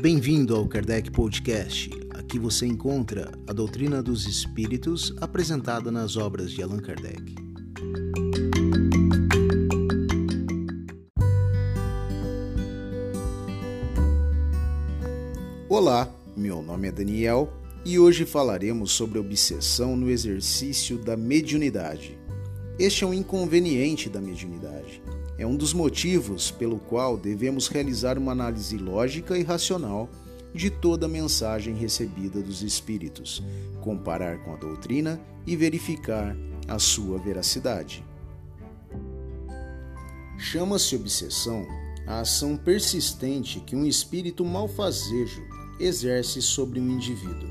Bem-vindo ao Kardec Podcast. Aqui você encontra a doutrina dos espíritos apresentada nas obras de Allan Kardec. Olá, meu nome é Daniel e hoje falaremos sobre obsessão no exercício da mediunidade. Este é um inconveniente da mediunidade. É um dos motivos pelo qual devemos realizar uma análise lógica e racional de toda a mensagem recebida dos espíritos, comparar com a doutrina e verificar a sua veracidade. Chama-se obsessão a ação persistente que um espírito malfazejo exerce sobre um indivíduo.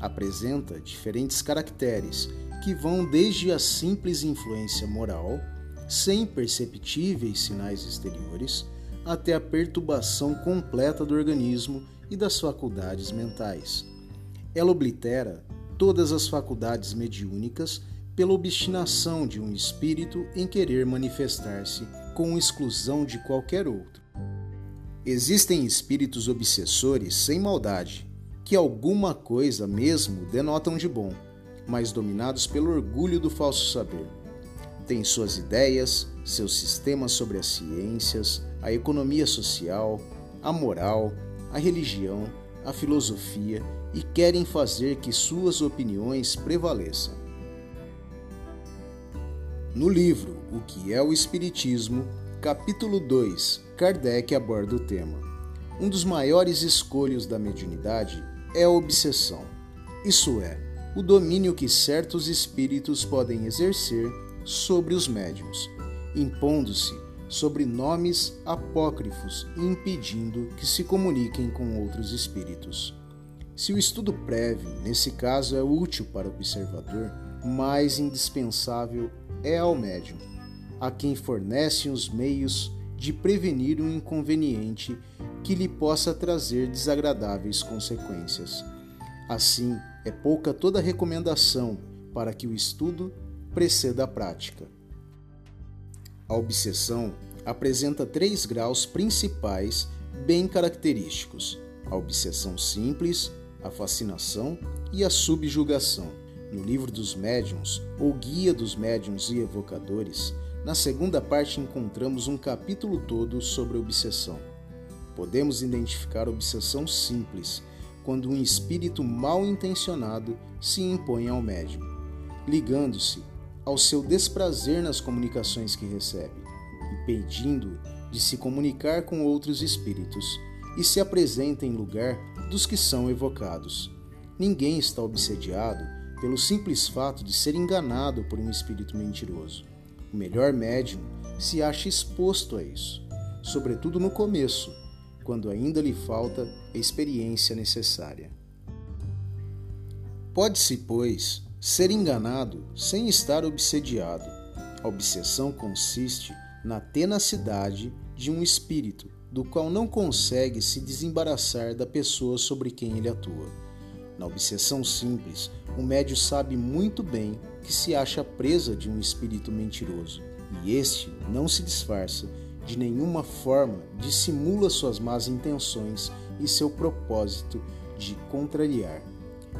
Apresenta diferentes caracteres que vão desde a simples influência moral, sem perceptíveis sinais exteriores, até a perturbação completa do organismo e das faculdades mentais. Ela oblitera todas as faculdades mediúnicas pela obstinação de um espírito em querer manifestar-se com exclusão de qualquer outro. Existem espíritos obsessores sem maldade, que alguma coisa mesmo denotam de bom, mas dominados pelo orgulho do falso saber. Tem suas ideias, seus sistemas sobre as ciências, a economia social, a moral, a religião, a filosofia e querem fazer que suas opiniões prevaleçam. No livro O que é o Espiritismo, capítulo 2, Kardec aborda o tema. Um dos maiores escolhos da mediunidade é a obsessão, isso é, o domínio que certos espíritos podem exercer sobre os médiuns, impondo-se sobre nomes apócrifos e impedindo que se comuniquem com outros espíritos. Se o estudo prévio, nesse caso, é útil para o observador, mais indispensável é ao médium, a quem fornecem os meios de prevenir um inconveniente que lhe possa trazer desagradáveis consequências. Assim, é pouca toda recomendação para que o estudo preceda a prática. A obsessão apresenta 3 graus principais bem característicos: a obsessão simples, a fascinação e a subjugação. No Livro dos Médiuns, ou Guia dos Médiuns e Evocadores, na segunda parte encontramos um capítulo todo sobre a obsessão. Podemos identificar a obsessão simples, quando um espírito mal intencionado se impõe ao médium, ligando-se ao seu desprazer nas comunicações que recebe, impedindo de se comunicar com outros espíritos e se apresenta em lugar dos que são evocados. Ninguém está obsediado pelo simples fato de ser enganado por um espírito mentiroso. O melhor médium se acha exposto a isso, sobretudo no começo, quando ainda lhe falta a experiência necessária. Pode-se, pois, ser enganado sem estar obsediado. A obsessão consiste na tenacidade de um espírito, do qual não consegue se desembaraçar da pessoa sobre quem ele atua. Na obsessão simples, o médium sabe muito bem que se acha presa de um espírito mentiroso, e este não se disfarça, de nenhuma forma dissimula suas más intenções e seu propósito de contrariar.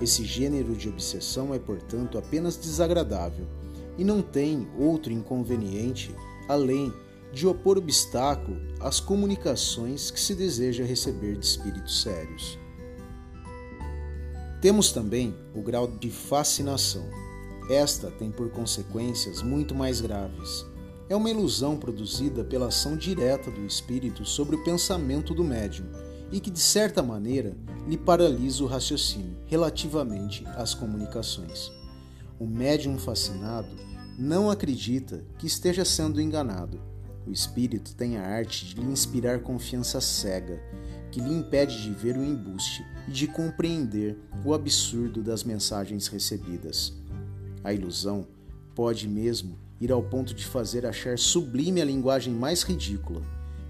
Esse gênero de obsessão é, portanto, apenas desagradável e não tem outro inconveniente além de opor obstáculo às comunicações que se deseja receber de espíritos sérios. Temos também o grau de fascinação. Esta tem por consequências muito mais graves. É uma ilusão produzida pela ação direta do espírito sobre o pensamento do médium, e que, de certa maneira, lhe paralisa o raciocínio relativamente às comunicações. O médium fascinado não acredita que esteja sendo enganado. O espírito tem a arte de lhe inspirar confiança cega, que lhe impede de ver o embuste e de compreender o absurdo das mensagens recebidas. A ilusão pode mesmo ir ao ponto de fazer achar sublime a linguagem mais ridícula.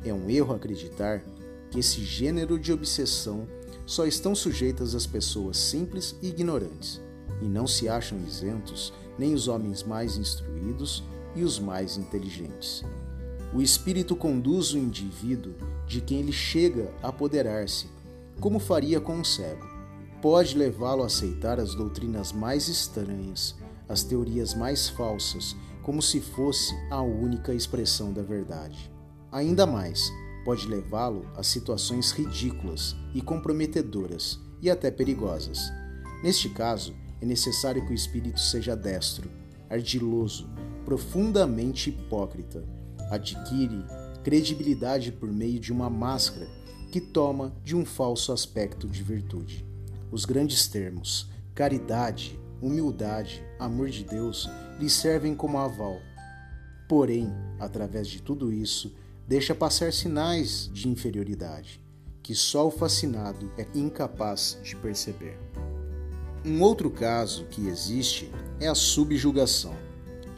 É um erro acreditar que esse gênero de obsessão só estão sujeitas às pessoas simples e ignorantes, e não se acham isentos nem os homens mais instruídos e os mais inteligentes. O espírito conduz o indivíduo de quem ele chega a apoderar-se, como faria com um cego. Pode levá-lo a aceitar as doutrinas mais estranhas, as teorias mais falsas, como se fosse a única expressão da verdade. Ainda mais, pode levá-lo a situações ridículas e comprometedoras, e até perigosas. Neste caso, é necessário que o espírito seja destro, ardiloso, profundamente hipócrita. Adquire credibilidade por meio de uma máscara que toma de um falso aspecto de virtude. Os grandes termos, caridade, humildade, amor de Deus, lhe servem como aval. Porém, através de tudo isso, deixa passar sinais de inferioridade, que só o fascinado é incapaz de perceber. Um outro caso que existe é a subjugação.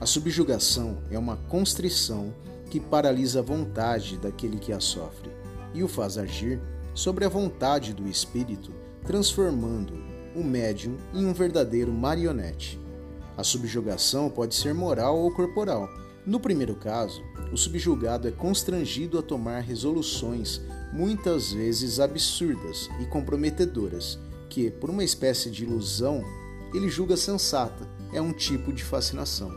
A subjugação é uma constrição que paralisa a vontade daquele que a sofre e o faz agir sobre a vontade do espírito, transformando o médium em um verdadeiro marionete. A subjugação pode ser moral ou corporal. No primeiro caso, o subjugado é constrangido a tomar resoluções muitas vezes absurdas e comprometedoras, que, por uma espécie de ilusão, ele julga sensata, é um tipo de fascinação.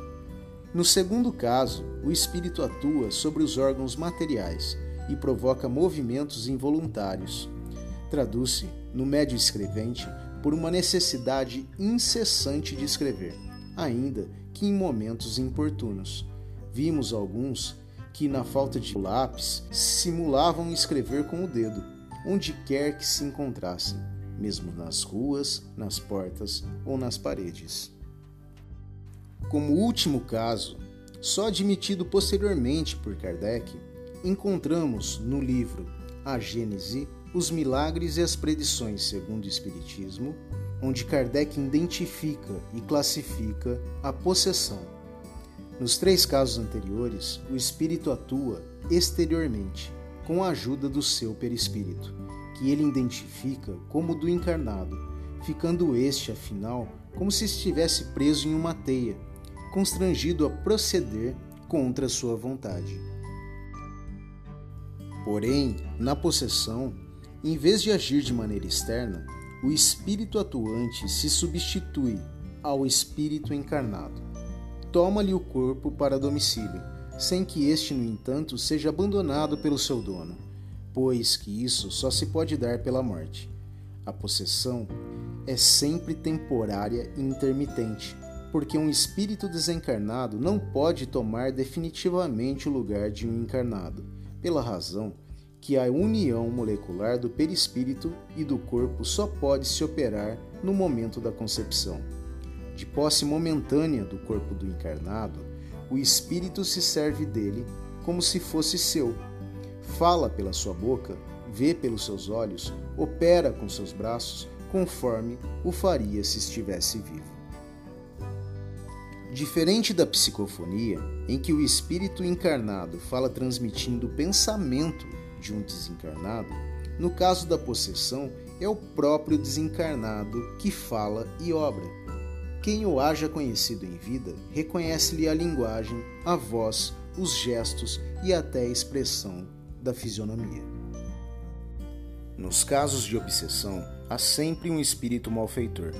No segundo caso, o espírito atua sobre os órgãos materiais e provoca movimentos involuntários. Traduz-se, no médium escrevente, por uma necessidade incessante de escrever, ainda que em momentos importunos. Vimos alguns que, na falta de lápis, simulavam escrever com o dedo, onde quer que se encontrassem, mesmo nas ruas, nas portas ou nas paredes. Como último caso, só admitido posteriormente por Kardec, encontramos no livro A Gênese, Os Milagres e as Predições segundo o Espiritismo, onde Kardec identifica e classifica a possessão. Nos três casos anteriores, o espírito atua exteriormente, com a ajuda do seu perispírito, que ele identifica como do encarnado, ficando este, afinal, como se estivesse preso em uma teia, constrangido a proceder contra sua vontade. Porém, na possessão, em vez de agir de maneira externa, o espírito atuante se substitui ao espírito encarnado. Toma-lhe o corpo para domicílio, sem que este, no entanto, seja abandonado pelo seu dono, pois que isso só se pode dar pela morte. A possessão é sempre temporária e intermitente, porque um espírito desencarnado não pode tomar definitivamente o lugar de um encarnado, pela razão que a união molecular do perispírito e do corpo só pode se operar no momento da concepção. De posse momentânea do corpo do encarnado, o espírito se serve dele como se fosse seu. Fala pela sua boca, vê pelos seus olhos, opera com seus braços, conforme o faria se estivesse vivo. Diferente da psicofonia, em que o espírito encarnado fala transmitindo o pensamento de um desencarnado, no caso da possessão é o próprio desencarnado que fala e obra. Quem o haja conhecido em vida, reconhece-lhe a linguagem, a voz, os gestos e até a expressão da fisionomia. Nos casos de obsessão, há sempre um espírito malfeitor.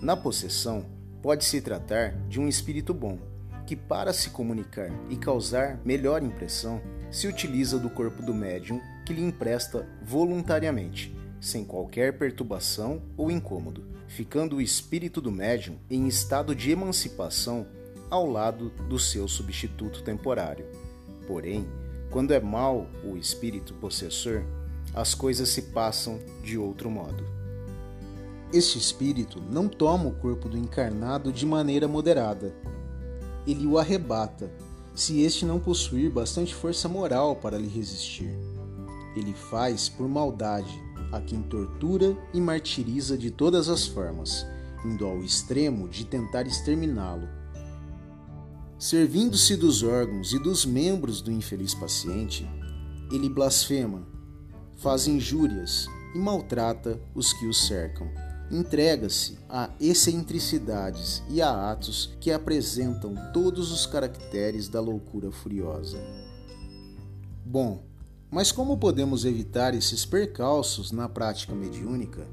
Na possessão, pode-se tratar de um espírito bom, que para se comunicar e causar melhor impressão, se utiliza do corpo do médium que lhe empresta voluntariamente, sem qualquer perturbação ou incômodo, ficando o espírito do médium em estado de emancipação ao lado do seu substituto temporário. Porém, quando é mau o espírito possessor, as coisas se passam de outro modo. Este espírito não toma o corpo do encarnado de maneira moderada. Ele o arrebata, se este não possuir bastante força moral para lhe resistir. Ele faz por maldade, a quem tortura e martiriza de todas as formas, indo ao extremo de tentar exterminá-lo. Servindo-se dos órgãos e dos membros do infeliz paciente, ele blasfema, faz injúrias e maltrata os que o cercam. Entrega-se a excentricidades e a atos que apresentam todos os caracteres da loucura furiosa. Bom, Mas como podemos evitar esses percalços na prática mediúnica?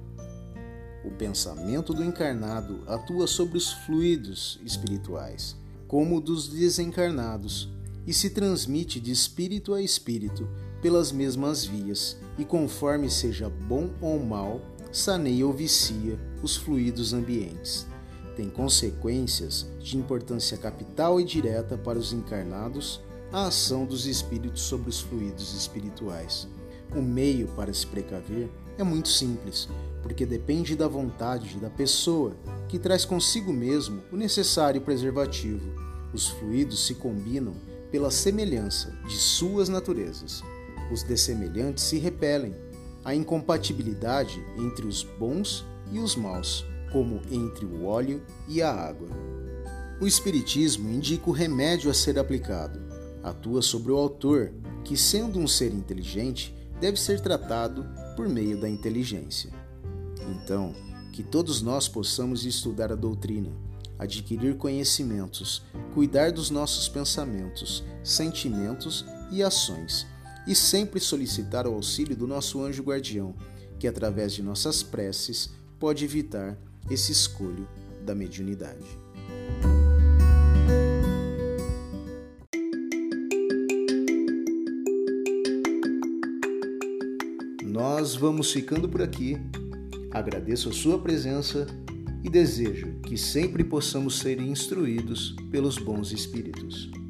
O pensamento do encarnado atua sobre os fluidos espirituais, como o dos desencarnados, e se transmite de espírito a espírito pelas mesmas vias, e conforme seja bom ou mal, saneia ou vicia os fluidos ambientes. Tem consequências de importância capital e direta para os encarnados a ação dos espíritos sobre os fluidos espirituais. O meio para se precaver é muito simples, porque depende da vontade da pessoa, que traz consigo mesmo o necessário preservativo. Os fluidos se combinam pela semelhança de suas naturezas. Os dessemelhantes se repelem. A incompatibilidade entre os bons e os maus, como entre o óleo e a água. O Espiritismo indica o remédio a ser aplicado. Atua sobre o autor, que, sendo um ser inteligente, deve ser tratado por meio da inteligência. Então, que todos nós possamos estudar a doutrina, adquirir conhecimentos, cuidar dos nossos pensamentos, sentimentos e ações, e sempre solicitar o auxílio do nosso anjo guardião, que através de nossas preces pode evitar esse escolho da mediunidade. Nós vamos ficando por aqui. Agradeço a sua presença e desejo que sempre possamos ser instruídos pelos bons espíritos.